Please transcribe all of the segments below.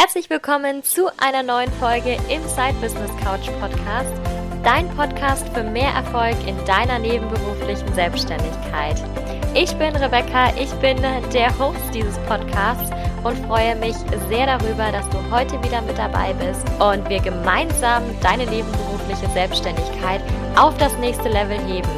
Herzlich willkommen zu einer neuen Folge im Side Business Couch Podcast, dein Podcast für mehr Erfolg in deiner nebenberuflichen Selbstständigkeit. Ich bin Rebecca, ich bin der Host dieses Podcasts und freue mich sehr darüber, dass du heute wieder mit dabei bist und wir gemeinsam deine nebenberufliche Selbstständigkeit auf das nächste Level heben.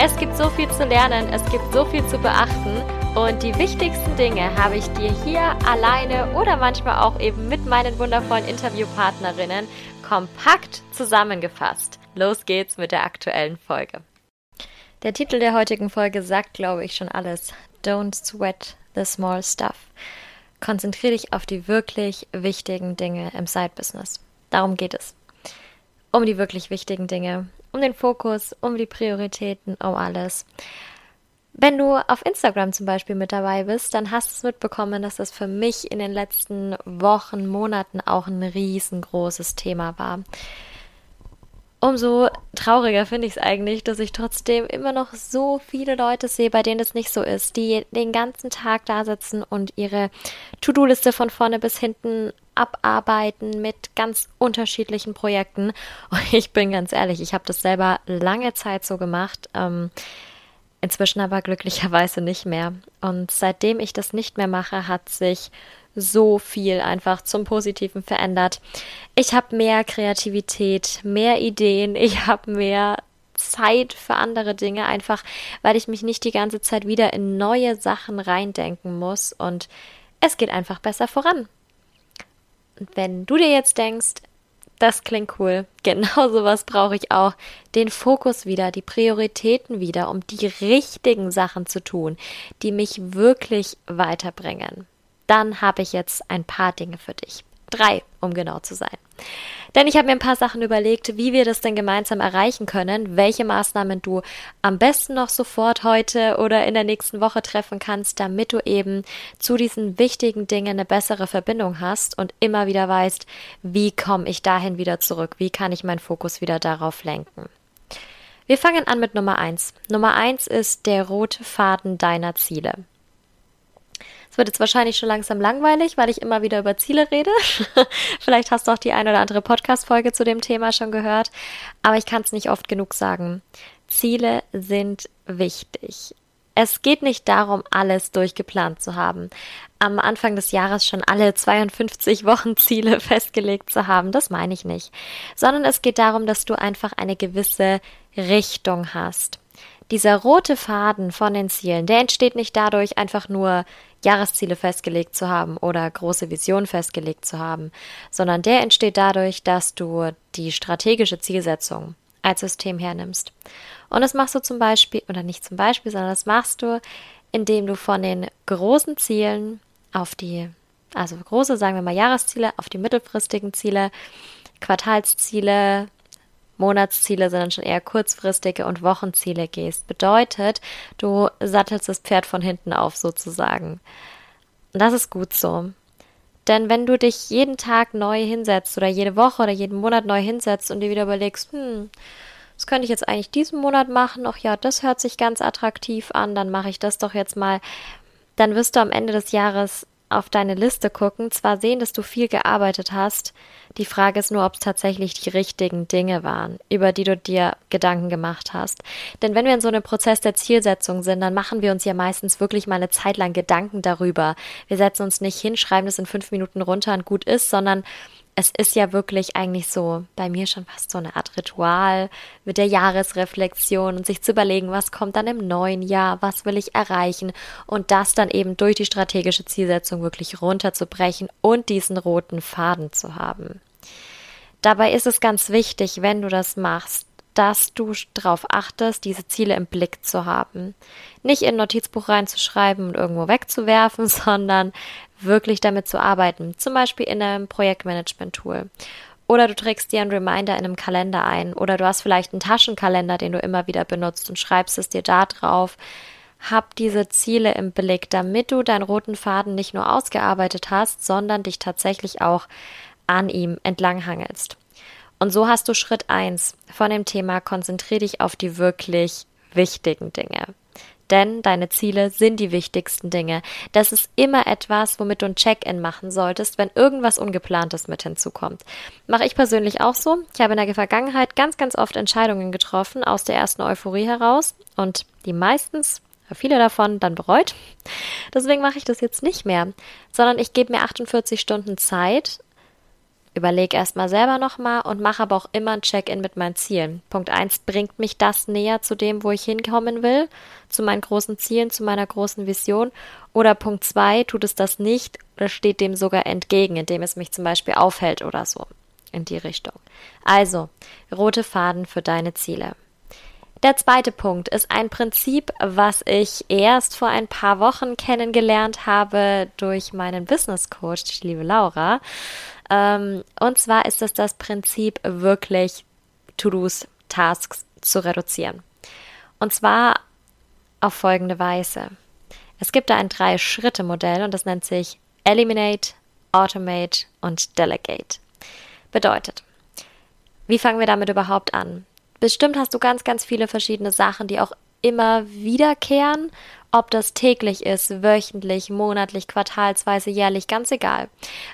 Es gibt so viel zu lernen, es gibt so viel zu beachten und die wichtigsten Dinge habe ich dir hier alleine oder manchmal auch eben mit meinen wundervollen Interviewpartnerinnen kompakt zusammengefasst. Los geht's mit der aktuellen Folge. Der Titel der heutigen Folge sagt, glaube ich, schon alles. Don't sweat the small stuff. Konzentriere dich auf die wirklich wichtigen Dinge im Side-Business. Darum geht es. Um die wirklich wichtigen Dinge, um den Fokus, um die Prioritäten, um alles. Wenn du auf Instagram zum Beispiel mit dabei bist, dann hast du es mitbekommen, dass das für mich in den letzten Wochen, Monaten auch ein riesengroßes Thema war. Umso trauriger finde ich es eigentlich, dass ich trotzdem immer noch so viele Leute sehe, bei denen es nicht so ist, die den ganzen Tag da sitzen und ihre To-Do-Liste von vorne bis hinten abarbeiten mit ganz unterschiedlichen Projekten. Und ich bin ganz ehrlich, ich habe das selber lange Zeit so gemacht, inzwischen aber glücklicherweise nicht mehr. Und seitdem ich das nicht mehr mache, hat sich so viel einfach zum Positiven verändert. Ich habe mehr Kreativität, mehr Ideen, ich habe mehr Zeit für andere Dinge, einfach weil ich mich nicht die ganze Zeit wieder in neue Sachen reindenken muss und es geht einfach besser voran. Und wenn du dir jetzt denkst, das klingt cool, genau sowas brauche ich auch, den Fokus wieder, die Prioritäten wieder, um die richtigen Sachen zu tun, die mich wirklich weiterbringen. Dann habe ich jetzt ein paar Dinge für dich. 3, um genau zu sein. Denn ich habe mir ein paar Sachen überlegt, wie wir das denn gemeinsam erreichen können, welche Maßnahmen du am besten noch sofort heute oder in der nächsten Woche treffen kannst, damit du eben zu diesen wichtigen Dingen eine bessere Verbindung hast und immer wieder weißt, wie komme ich dahin wieder zurück, wie kann ich meinen Fokus wieder darauf lenken. Wir fangen an mit Nummer 1. Nummer 1 ist der rote Faden deiner Ziele. Es wird jetzt wahrscheinlich schon langsam langweilig, weil ich immer wieder über Ziele rede. Vielleicht hast du auch die ein oder andere Podcast-Folge zu dem Thema schon gehört, aber ich kann es nicht oft genug sagen. Ziele sind wichtig. Es geht nicht darum, alles durchgeplant zu haben. Am Anfang des Jahres schon alle 52 Wochen Ziele festgelegt zu haben, das meine ich nicht. Sondern es geht darum, dass du einfach eine gewisse Richtung hast. Dieser rote Faden von den Zielen, der entsteht nicht dadurch, einfach nur Jahresziele festgelegt zu haben oder große Visionen festgelegt zu haben, sondern der entsteht dadurch, dass du die strategische Zielsetzung als System hernimmst. Und das machst du zum Beispiel, oder nicht zum Beispiel, sondern das machst du, indem du von den großen Zielen auf die, also große, sagen wir mal Jahresziele, auf die mittelfristigen Ziele, Quartalsziele, Monatsziele sind dann schon eher kurzfristige und Wochenziele gehst. Bedeutet, du sattelst das Pferd von hinten auf sozusagen. Und das ist gut so. Denn wenn du dich jeden Tag neu hinsetzt oder jede Woche oder jeden Monat neu hinsetzt und dir wieder überlegst, das könnte ich jetzt eigentlich diesen Monat machen, ach ja, das hört sich ganz attraktiv an, dann mache ich das doch jetzt mal, dann wirst du am Ende des Jahres auf deine Liste gucken, zwar sehen, dass du viel gearbeitet hast, die Frage ist nur, ob es tatsächlich die richtigen Dinge waren, über die du dir Gedanken gemacht hast. Denn wenn wir in so einem Prozess der Zielsetzung sind, dann machen wir uns ja meistens wirklich mal eine Zeit lang Gedanken darüber. Wir setzen uns nicht hin, schreiben das in 5 Minuten runter und gut ist, sondern es ist ja wirklich eigentlich so, bei mir schon fast so eine Art Ritual mit der Jahresreflexion und sich zu überlegen, was kommt dann im neuen Jahr, was will ich erreichen und das dann eben durch die strategische Zielsetzung wirklich runterzubrechen und diesen roten Faden zu haben. Dabei ist es ganz wichtig, wenn du das machst, dass du darauf achtest, diese Ziele im Blick zu haben. Nicht in ein Notizbuch reinzuschreiben und irgendwo wegzuwerfen, sondern wirklich damit zu arbeiten. Zum Beispiel in einem Projektmanagement-Tool. Oder du trägst dir einen Reminder in einem Kalender ein. Oder du hast vielleicht einen Taschenkalender, den du immer wieder benutzt und schreibst es dir da drauf. Hab diese Ziele im Blick, damit du deinen roten Faden nicht nur ausgearbeitet hast, sondern dich tatsächlich auch an ihm entlanghangelst. Und so hast du Schritt 1 von dem Thema, konzentrier dich auf die wirklich wichtigen Dinge. Denn deine Ziele sind die wichtigsten Dinge. Das ist immer etwas, womit du ein Check-in machen solltest, wenn irgendwas Ungeplantes mit hinzukommt. Mache ich persönlich auch so. Ich habe in der Vergangenheit ganz, ganz oft Entscheidungen getroffen aus der ersten Euphorie heraus und die meistens, viele davon, dann bereut. Deswegen mache ich das jetzt nicht mehr, sondern ich gebe mir 48 Stunden Zeit, überlege erstmal selber nochmal und mache aber auch immer ein Check-in mit meinen Zielen. Punkt 1, bringt mich das näher zu dem, wo ich hinkommen will, zu meinen großen Zielen, zu meiner großen Vision? Oder Punkt 2, tut es das nicht oder steht dem sogar entgegen, indem es mich zum Beispiel aufhält oder so in die Richtung. Also, rote Faden für deine Ziele. Der zweite Punkt ist ein Prinzip, was ich erst vor ein paar Wochen kennengelernt habe durch meinen Business Coach, die liebe Laura. Und zwar ist es das Prinzip, wirklich To-Dos, Tasks zu reduzieren. Und zwar auf folgende Weise. Es gibt da ein 3-Schritte-Modell und das nennt sich Eliminate, Automate und Delegate. Bedeutet, wie fangen wir damit überhaupt an? Bestimmt hast du ganz, ganz viele verschiedene Sachen, die auch immer wiederkehren, ob das täglich ist, wöchentlich, monatlich, quartalsweise, jährlich, ganz egal.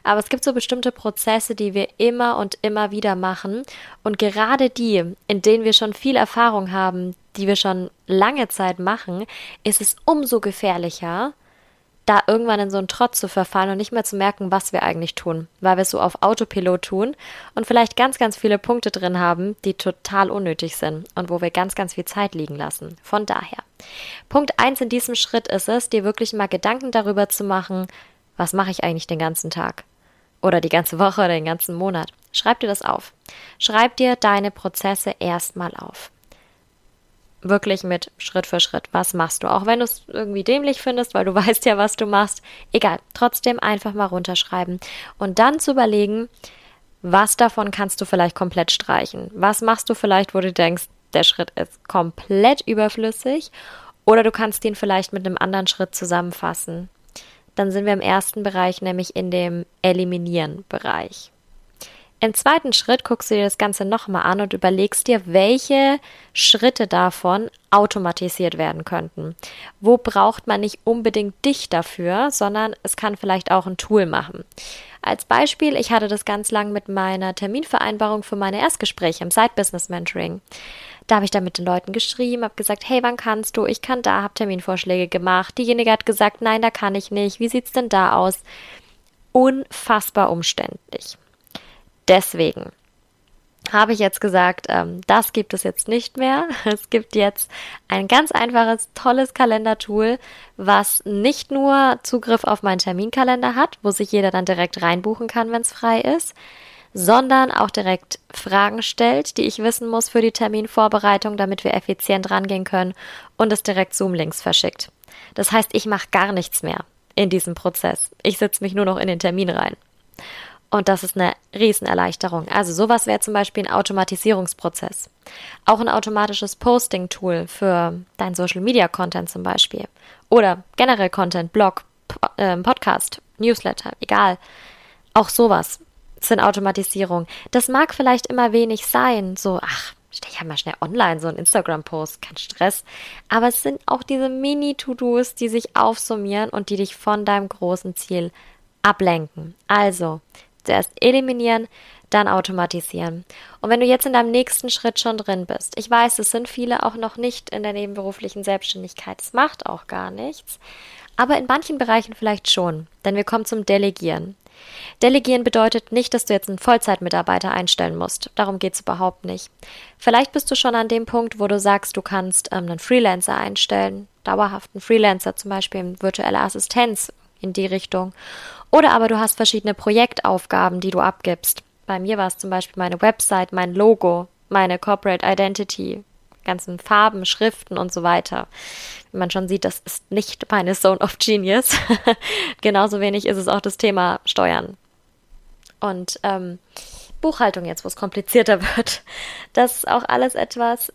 Aber es gibt so bestimmte Prozesse, die wir immer und immer wieder machen und gerade die, in denen wir schon viel Erfahrung haben, die wir schon lange Zeit machen, ist es umso gefährlicher, da irgendwann in so einen Trott zu verfallen und nicht mehr zu merken, was wir eigentlich tun, weil wir es so auf Autopilot tun und vielleicht ganz, ganz viele Punkte drin haben, die total unnötig sind und wo wir ganz, ganz viel Zeit liegen lassen. Von daher, Punkt 1 in diesem Schritt ist es, dir wirklich mal Gedanken darüber zu machen, was mache ich eigentlich den ganzen Tag oder die ganze Woche oder den ganzen Monat. Schreib dir das auf. Schreib dir deine Prozesse erstmal auf. Wirklich mit Schritt für Schritt. Was machst du? Auch wenn du es irgendwie dämlich findest, weil du weißt ja, was du machst. Egal, trotzdem einfach mal runterschreiben. Und dann zu überlegen, was davon kannst du vielleicht komplett streichen? Was machst du vielleicht, wo du denkst, der Schritt ist komplett überflüssig? Oder du kannst ihn vielleicht mit einem anderen Schritt zusammenfassen. Dann sind wir im ersten Bereich, nämlich in dem Eliminieren-Bereich. Im zweiten Schritt guckst du dir das Ganze nochmal an und überlegst dir, welche Schritte davon automatisiert werden könnten. Wo braucht man nicht unbedingt dich dafür, sondern es kann vielleicht auch ein Tool machen. Als Beispiel, ich hatte das ganz lang mit meiner Terminvereinbarung für meine Erstgespräche im Side-Business-Mentoring. Da habe ich dann mit den Leuten geschrieben, habe gesagt, hey, wann kannst du? Ich kann da, habe Terminvorschläge gemacht. Diejenige hat gesagt, nein, da kann ich nicht. Wie sieht's denn da aus? Unfassbar umständlich. Deswegen habe ich jetzt gesagt, das gibt es jetzt nicht mehr. Es gibt jetzt ein ganz einfaches, tolles Kalendertool, was nicht nur Zugriff auf meinen Terminkalender hat, wo sich jeder dann direkt reinbuchen kann, wenn es frei ist, sondern auch direkt Fragen stellt, die ich wissen muss für die Terminvorbereitung, damit wir effizient rangehen können und es direkt Zoom-Links verschickt. Das heißt, ich mache gar nichts mehr in diesem Prozess. Ich setze mich nur noch in den Termin rein. Und das ist eine Riesenerleichterung. Also sowas wäre zum Beispiel ein Automatisierungsprozess. Auch ein automatisches Posting-Tool für deinen Social-Media-Content zum Beispiel. Oder generell Content, Blog, Podcast, Newsletter, egal. Auch sowas sind Automatisierungen. Das mag vielleicht immer wenig sein. So, ach, stell ja mal schnell online so einen Instagram-Post, kein Stress. Aber es sind auch diese Mini-To-Dos, die sich aufsummieren und die dich von deinem großen Ziel ablenken. Also, zuerst eliminieren, dann automatisieren. Und wenn du jetzt in deinem nächsten Schritt schon drin bist, ich weiß, es sind viele auch noch nicht in der nebenberuflichen Selbstständigkeit, es macht auch gar nichts, aber in manchen Bereichen vielleicht schon, denn wir kommen zum Delegieren. Delegieren bedeutet nicht, dass du jetzt einen Vollzeitmitarbeiter einstellen musst, darum geht es überhaupt nicht. Vielleicht bist du schon an dem Punkt, wo du sagst, du kannst einen Freelancer einstellen, dauerhaften Freelancer zum Beispiel in virtueller Assistenz, in die Richtung. Oder aber du hast verschiedene Projektaufgaben, die du abgibst. Bei mir war es zum Beispiel meine Website, mein Logo, meine Corporate Identity, ganzen Farben, Schriften und so weiter. Wie man schon sieht, das ist nicht meine Zone of Genius. Genauso wenig ist es auch das Thema Steuern. Und Buchhaltung jetzt, wo es komplizierter wird. Das ist auch alles etwas,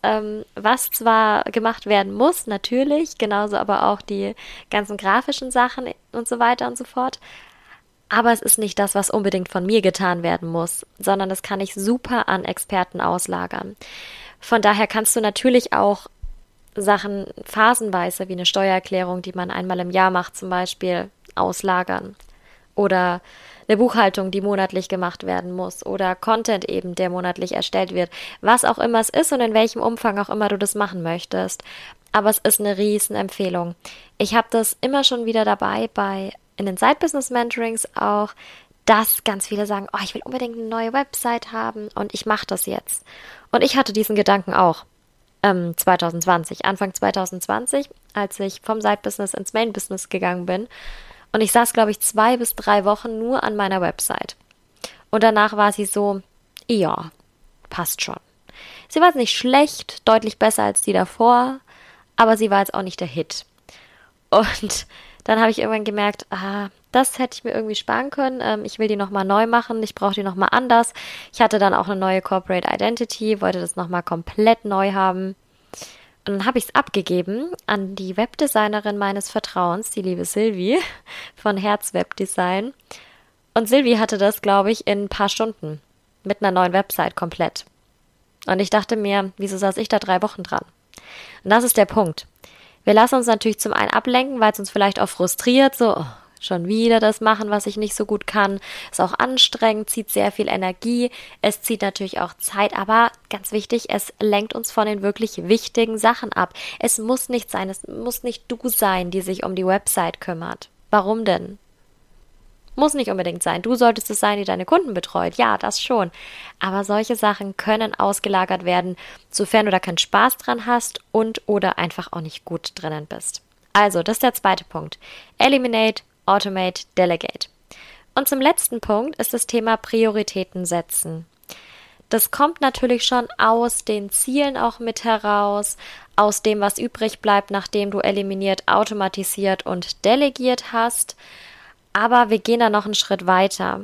was zwar gemacht werden muss, natürlich, genauso aber auch die ganzen grafischen Sachen und so weiter und so fort. Aber es ist nicht das, was unbedingt von mir getan werden muss, sondern das kann ich super an Experten auslagern. Von daher kannst du natürlich auch Sachen phasenweise, wie eine Steuererklärung, die man einmal im Jahr macht zum Beispiel, auslagern. Oder eine Buchhaltung, die monatlich gemacht werden muss, oder Content eben, der monatlich erstellt wird, was auch immer es ist und in welchem Umfang auch immer du das machen möchtest. Aber es ist eine Riesenempfehlung. Ich habe das immer schon wieder dabei in den Side-Business-Mentorings auch, dass ganz viele sagen, oh, ich will unbedingt eine neue Website haben und ich mache das jetzt. Und ich hatte diesen Gedanken auch 2020, Anfang 2020, als ich vom Side-Business ins Main-Business gegangen bin. Und ich saß, glaube ich, 2 bis 3 Wochen nur an meiner Website. Und danach war sie so, ja, passt schon. Sie war jetzt nicht schlecht, deutlich besser als die davor, aber sie war jetzt auch nicht der Hit. Und dann habe ich irgendwann gemerkt, das hätte ich mir irgendwie sparen können. Ich will die nochmal neu machen, ich brauche die nochmal anders. Ich hatte dann auch eine neue Corporate Identity, wollte das nochmal komplett neu haben. Und dann habe ich es abgegeben an die Webdesignerin meines Vertrauens, die liebe Silvi von Herz Webdesign. Und Silvi hatte das, glaube ich, in ein paar Stunden mit einer neuen Website komplett. Und ich dachte mir, wieso saß ich da 3 Wochen dran? Und das ist der Punkt. Wir lassen uns natürlich zum einen ablenken, weil es uns vielleicht auch frustriert, so schon wieder das machen, was ich nicht so gut kann. Ist auch anstrengend, zieht sehr viel Energie. Es zieht natürlich auch Zeit, aber ganz wichtig, es lenkt uns von den wirklich wichtigen Sachen ab. Es muss nicht sein, es muss nicht du sein, die sich um die Website kümmert. Warum denn? Muss nicht unbedingt sein. Du solltest es sein, die deine Kunden betreut. Ja, das schon. Aber solche Sachen können ausgelagert werden, sofern du da keinen Spaß dran hast und oder einfach auch nicht gut drinnen bist. Also, das ist der zweite Punkt. Eliminate, Automate, Delegate. Und zum letzten Punkt ist das Thema Prioritäten setzen. Das kommt natürlich schon aus den Zielen auch mit heraus, aus dem, was übrig bleibt, nachdem du eliminiert, automatisiert und delegiert hast. Aber wir gehen da noch einen Schritt weiter.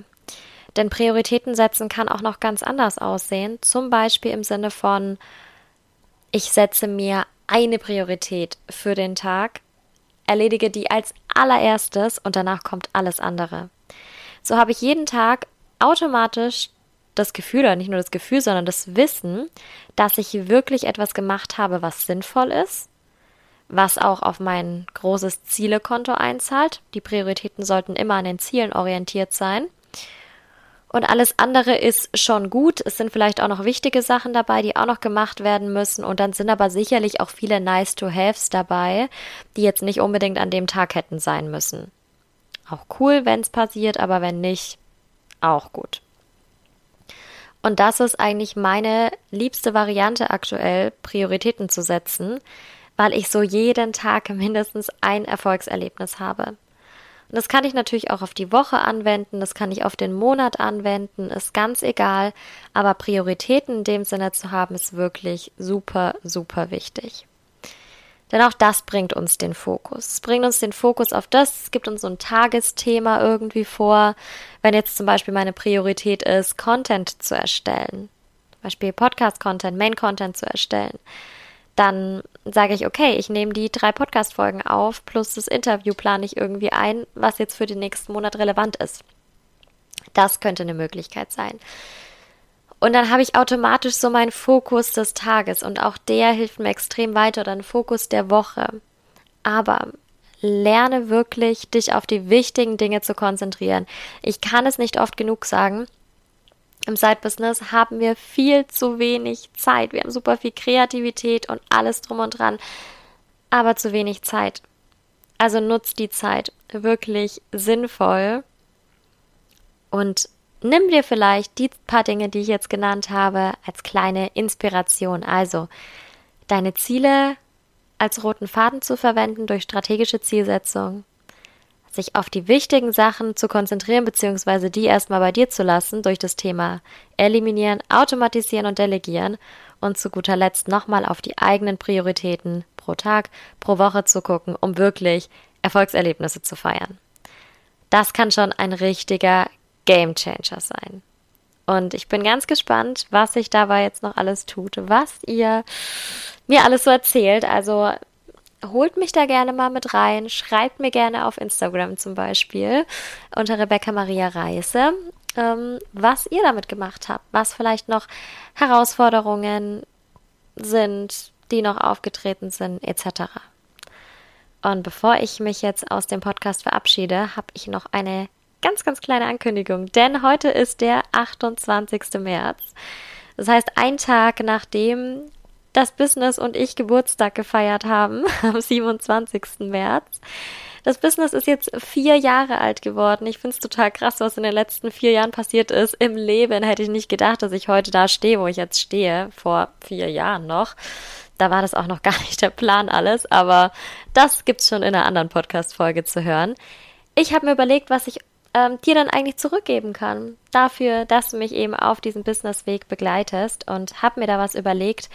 Denn Prioritäten setzen kann auch noch ganz anders aussehen. Zum Beispiel im Sinne von, ich setze mir eine Priorität für den Tag, erledige die als allererstes und danach kommt alles andere. So habe ich jeden Tag automatisch das Gefühl, oder nicht nur das Gefühl, sondern das Wissen, dass ich wirklich etwas gemacht habe, was sinnvoll ist, was auch auf mein großes Zielekonto einzahlt. Die Prioritäten sollten immer an den Zielen orientiert sein. Und alles andere ist schon gut. Es sind vielleicht auch noch wichtige Sachen dabei, die auch noch gemacht werden müssen. Und dann sind aber sicherlich auch viele Nice-to-Haves dabei, die jetzt nicht unbedingt an dem Tag hätten sein müssen. Auch cool, wenn es passiert, aber wenn nicht, auch gut. Und das ist eigentlich meine liebste Variante aktuell, Prioritäten zu setzen, weil ich so jeden Tag mindestens ein Erfolgserlebnis habe. Das kann ich natürlich auch auf die Woche anwenden, das kann ich auf den Monat anwenden, ist ganz egal. Aber Prioritäten in dem Sinne zu haben, ist wirklich super, super wichtig. Denn auch das bringt uns den Fokus. Es bringt uns den Fokus auf das, es gibt uns so ein Tagesthema irgendwie vor. Wenn jetzt zum Beispiel meine Priorität ist, Content zu erstellen, zum Beispiel Podcast-Content, Main-Content zu erstellen, dann sage ich, okay, ich nehme die 3 Podcast-Folgen auf, plus das Interview plane ich irgendwie ein, was jetzt für den nächsten Monat relevant ist. Das könnte eine Möglichkeit sein. Und dann habe ich automatisch so meinen Fokus des Tages und auch der hilft mir extrem weiter, oder einen Fokus der Woche. Aber lerne wirklich, dich auf die wichtigen Dinge zu konzentrieren. Ich kann es nicht oft genug sagen, im Side-Business haben wir viel zu wenig Zeit. Wir haben super viel Kreativität und alles drum und dran, aber zu wenig Zeit. Also nutzt die Zeit wirklich sinnvoll und nimm dir vielleicht die paar Dinge, die ich jetzt genannt habe, als kleine Inspiration. Also deine Ziele als roten Faden zu verwenden durch strategische Zielsetzung, sich auf die wichtigen Sachen zu konzentrieren, beziehungsweise die erstmal bei dir zu lassen durch das Thema Eliminieren, Automatisieren und Delegieren und zu guter Letzt nochmal auf die eigenen Prioritäten pro Tag, pro Woche zu gucken, um wirklich Erfolgserlebnisse zu feiern. Das kann schon ein richtiger Gamechanger sein. Und ich bin ganz gespannt, was sich dabei jetzt noch alles tut, was ihr mir alles so erzählt. Also holt mich da gerne mal mit rein, schreibt mir gerne auf Instagram zum Beispiel unter Rebecca Maria Reise, was ihr damit gemacht habt, was vielleicht noch Herausforderungen sind, die noch aufgetreten sind, etc. Und bevor ich mich jetzt aus dem Podcast verabschiede, habe ich noch eine ganz, ganz kleine Ankündigung, denn heute ist der 28. März. Das heißt, ein Tag nachdem das Business und ich Geburtstag gefeiert haben, am 27. März. Das Business ist jetzt 4 Jahre alt geworden. Ich finde es total krass, was in den letzten 4 Jahren passiert ist. Im Leben hätte ich nicht gedacht, dass ich heute da stehe, wo ich jetzt stehe, vor 4 Jahren noch. Da war das auch noch gar nicht der Plan alles, aber das gibt's schon in einer anderen Podcast-Folge zu hören. Ich habe mir überlegt, was ich dir dann eigentlich zurückgeben kann, dafür, dass du mich eben auf diesem Businessweg begleitest, und habe mir da was überlegt,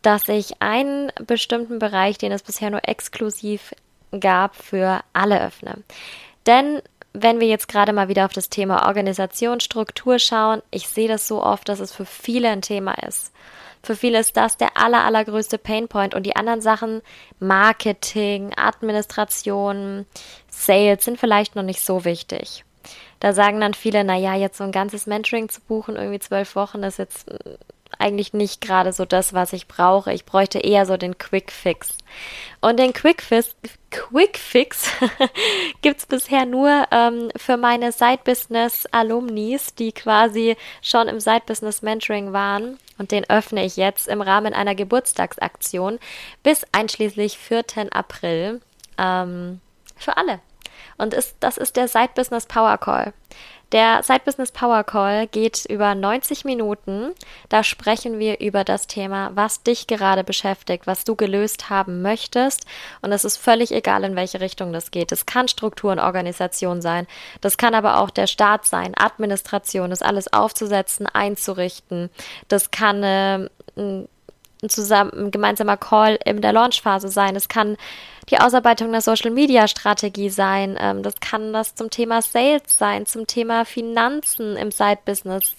dass ich einen bestimmten Bereich, den es bisher nur exklusiv gab, für alle öffne. Denn wenn wir jetzt gerade mal wieder auf das Thema Organisation, Struktur schauen, ich sehe das so oft, dass es für viele ein Thema ist. Für viele ist das der allergrößte Painpoint, und die anderen Sachen, Marketing, Administration, Sales, sind vielleicht noch nicht so wichtig. Da sagen dann viele, naja, jetzt so ein ganzes Mentoring zu buchen, irgendwie 12 Wochen, ist jetzt eigentlich nicht gerade so das, was ich brauche. Ich bräuchte eher so den Quick-Fix. Und den Quick-Fix gibt's bisher nur für meine Side-Business-Alumnis, die quasi schon im Side-Business-Mentoring waren. Und den öffne ich jetzt im Rahmen einer Geburtstagsaktion bis einschließlich 4. April für alle. Und das ist der Side-Business-Power-Call. Der Side-Business-Power-Call geht über 90 Minuten. Da sprechen wir über das Thema, was dich gerade beschäftigt, was du gelöst haben möchtest. Und es ist völlig egal, in welche Richtung das geht. Das kann Struktur und Organisation sein. Das kann aber auch der Start sein, Administration, das alles aufzusetzen, einzurichten. Das kann ein gemeinsamer Call in der Launchphase sein. Es kann die Ausarbeitung einer Social-Media-Strategie sein. Das kann das zum Thema Sales sein, zum Thema Finanzen im Side-Business,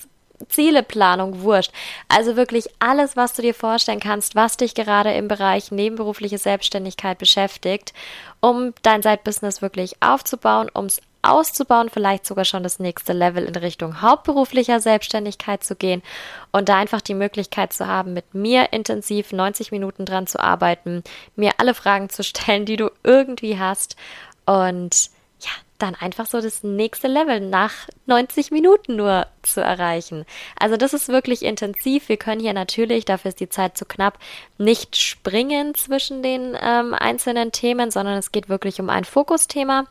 Zieleplanung, wurscht. Also wirklich alles, was du dir vorstellen kannst, was dich gerade im Bereich nebenberufliche Selbstständigkeit beschäftigt, um dein Side-Business wirklich aufzubauen, um es auszubauen, vielleicht sogar schon das nächste Level in Richtung hauptberuflicher Selbstständigkeit zu gehen und da einfach die Möglichkeit zu haben, mit mir intensiv 90 Minuten dran zu arbeiten, mir alle Fragen zu stellen, die du irgendwie hast, und ja, dann einfach so das nächste Level nach 90 Minuten nur zu erreichen. Also das ist wirklich intensiv. Wir können hier natürlich, dafür ist die Zeit zu knapp, nicht springen zwischen den einzelnen Themen, sondern es geht wirklich um ein Fokusthema.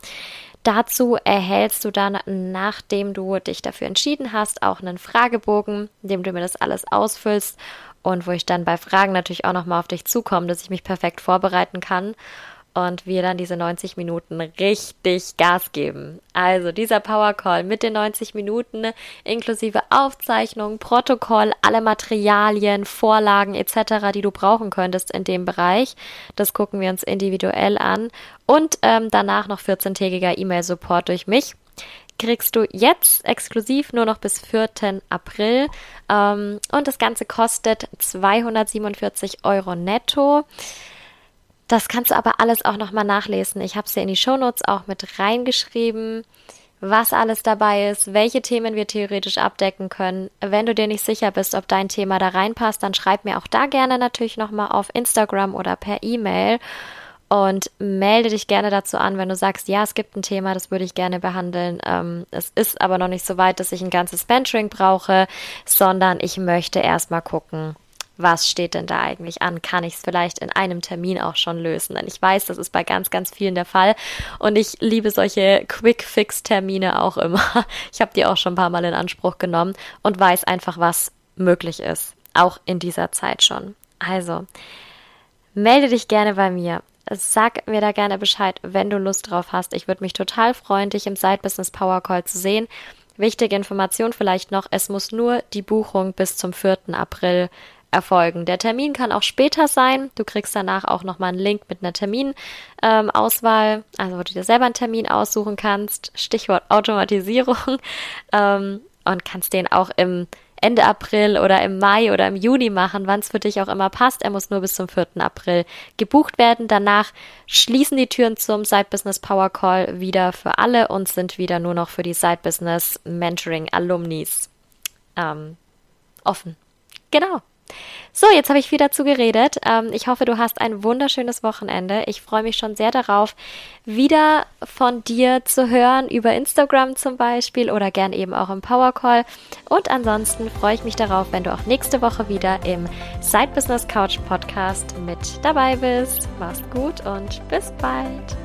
Dazu erhältst du dann, nachdem du dich dafür entschieden hast, auch einen Fragebogen, in dem du mir das alles ausfüllst und wo ich dann bei Fragen natürlich auch nochmal auf dich zukomme, dass ich mich perfekt vorbereiten kann und wir dann diese 90 Minuten richtig Gas geben. Also dieser Power Call mit den 90 Minuten inklusive Aufzeichnung, Protokoll, alle Materialien, Vorlagen etc., die du brauchen könntest in dem Bereich. Das gucken wir uns individuell an. Und danach noch 14-tägiger E-Mail-Support durch mich. Kriegst du jetzt exklusiv nur noch bis 4. April. Und das Ganze kostet 247 € netto. Das kannst du aber alles auch nochmal nachlesen. Ich habe es dir in die Shownotes auch mit reingeschrieben, was alles dabei ist, welche Themen wir theoretisch abdecken können. Wenn du dir nicht sicher bist, ob dein Thema da reinpasst, dann schreib mir auch da gerne natürlich nochmal auf Instagram oder per E-Mail und melde dich gerne dazu an, wenn du sagst, ja, es gibt ein Thema, das würde ich gerne behandeln. Es ist aber noch nicht so weit, dass ich ein ganzes Mentoring brauche, sondern ich möchte erstmal gucken, was steht denn da eigentlich an? Kann ich es vielleicht in einem Termin auch schon lösen? Denn ich weiß, das ist bei ganz, ganz vielen der Fall. Und ich liebe solche Quick-Fix-Termine auch immer. Ich habe die auch schon ein paar Mal in Anspruch genommen und weiß einfach, was möglich ist. Auch in dieser Zeit schon. Also, melde dich gerne bei mir. Sag mir da gerne Bescheid, wenn du Lust drauf hast. Ich würde mich total freuen, dich im Side-Business-Power-Call zu sehen. Wichtige Information vielleicht noch, es muss nur die Buchung bis zum 4. April erfolgen. Der Termin kann auch später sein. Du kriegst danach auch nochmal einen Link mit einer Terminauswahl, also wo du dir selber einen Termin aussuchen kannst. Stichwort Automatisierung. Und kannst den auch im Ende April oder im Mai oder im Juni machen, wann es für dich auch immer passt. Er muss nur bis zum 4. April gebucht werden. Danach schließen die Türen zum Side-Business-Power-Call wieder für alle und sind wieder nur noch für die Side-Business-Mentoring-Alumnis offen. Genau. So, jetzt habe ich viel dazu geredet. Ich hoffe, du hast ein wunderschönes Wochenende. Ich freue mich schon sehr darauf, wieder von dir zu hören, über Instagram zum Beispiel oder gern eben auch im Powercall. Und ansonsten freue ich mich darauf, wenn du auch nächste Woche wieder im Side Business Couch Podcast mit dabei bist. Mach's gut und bis bald.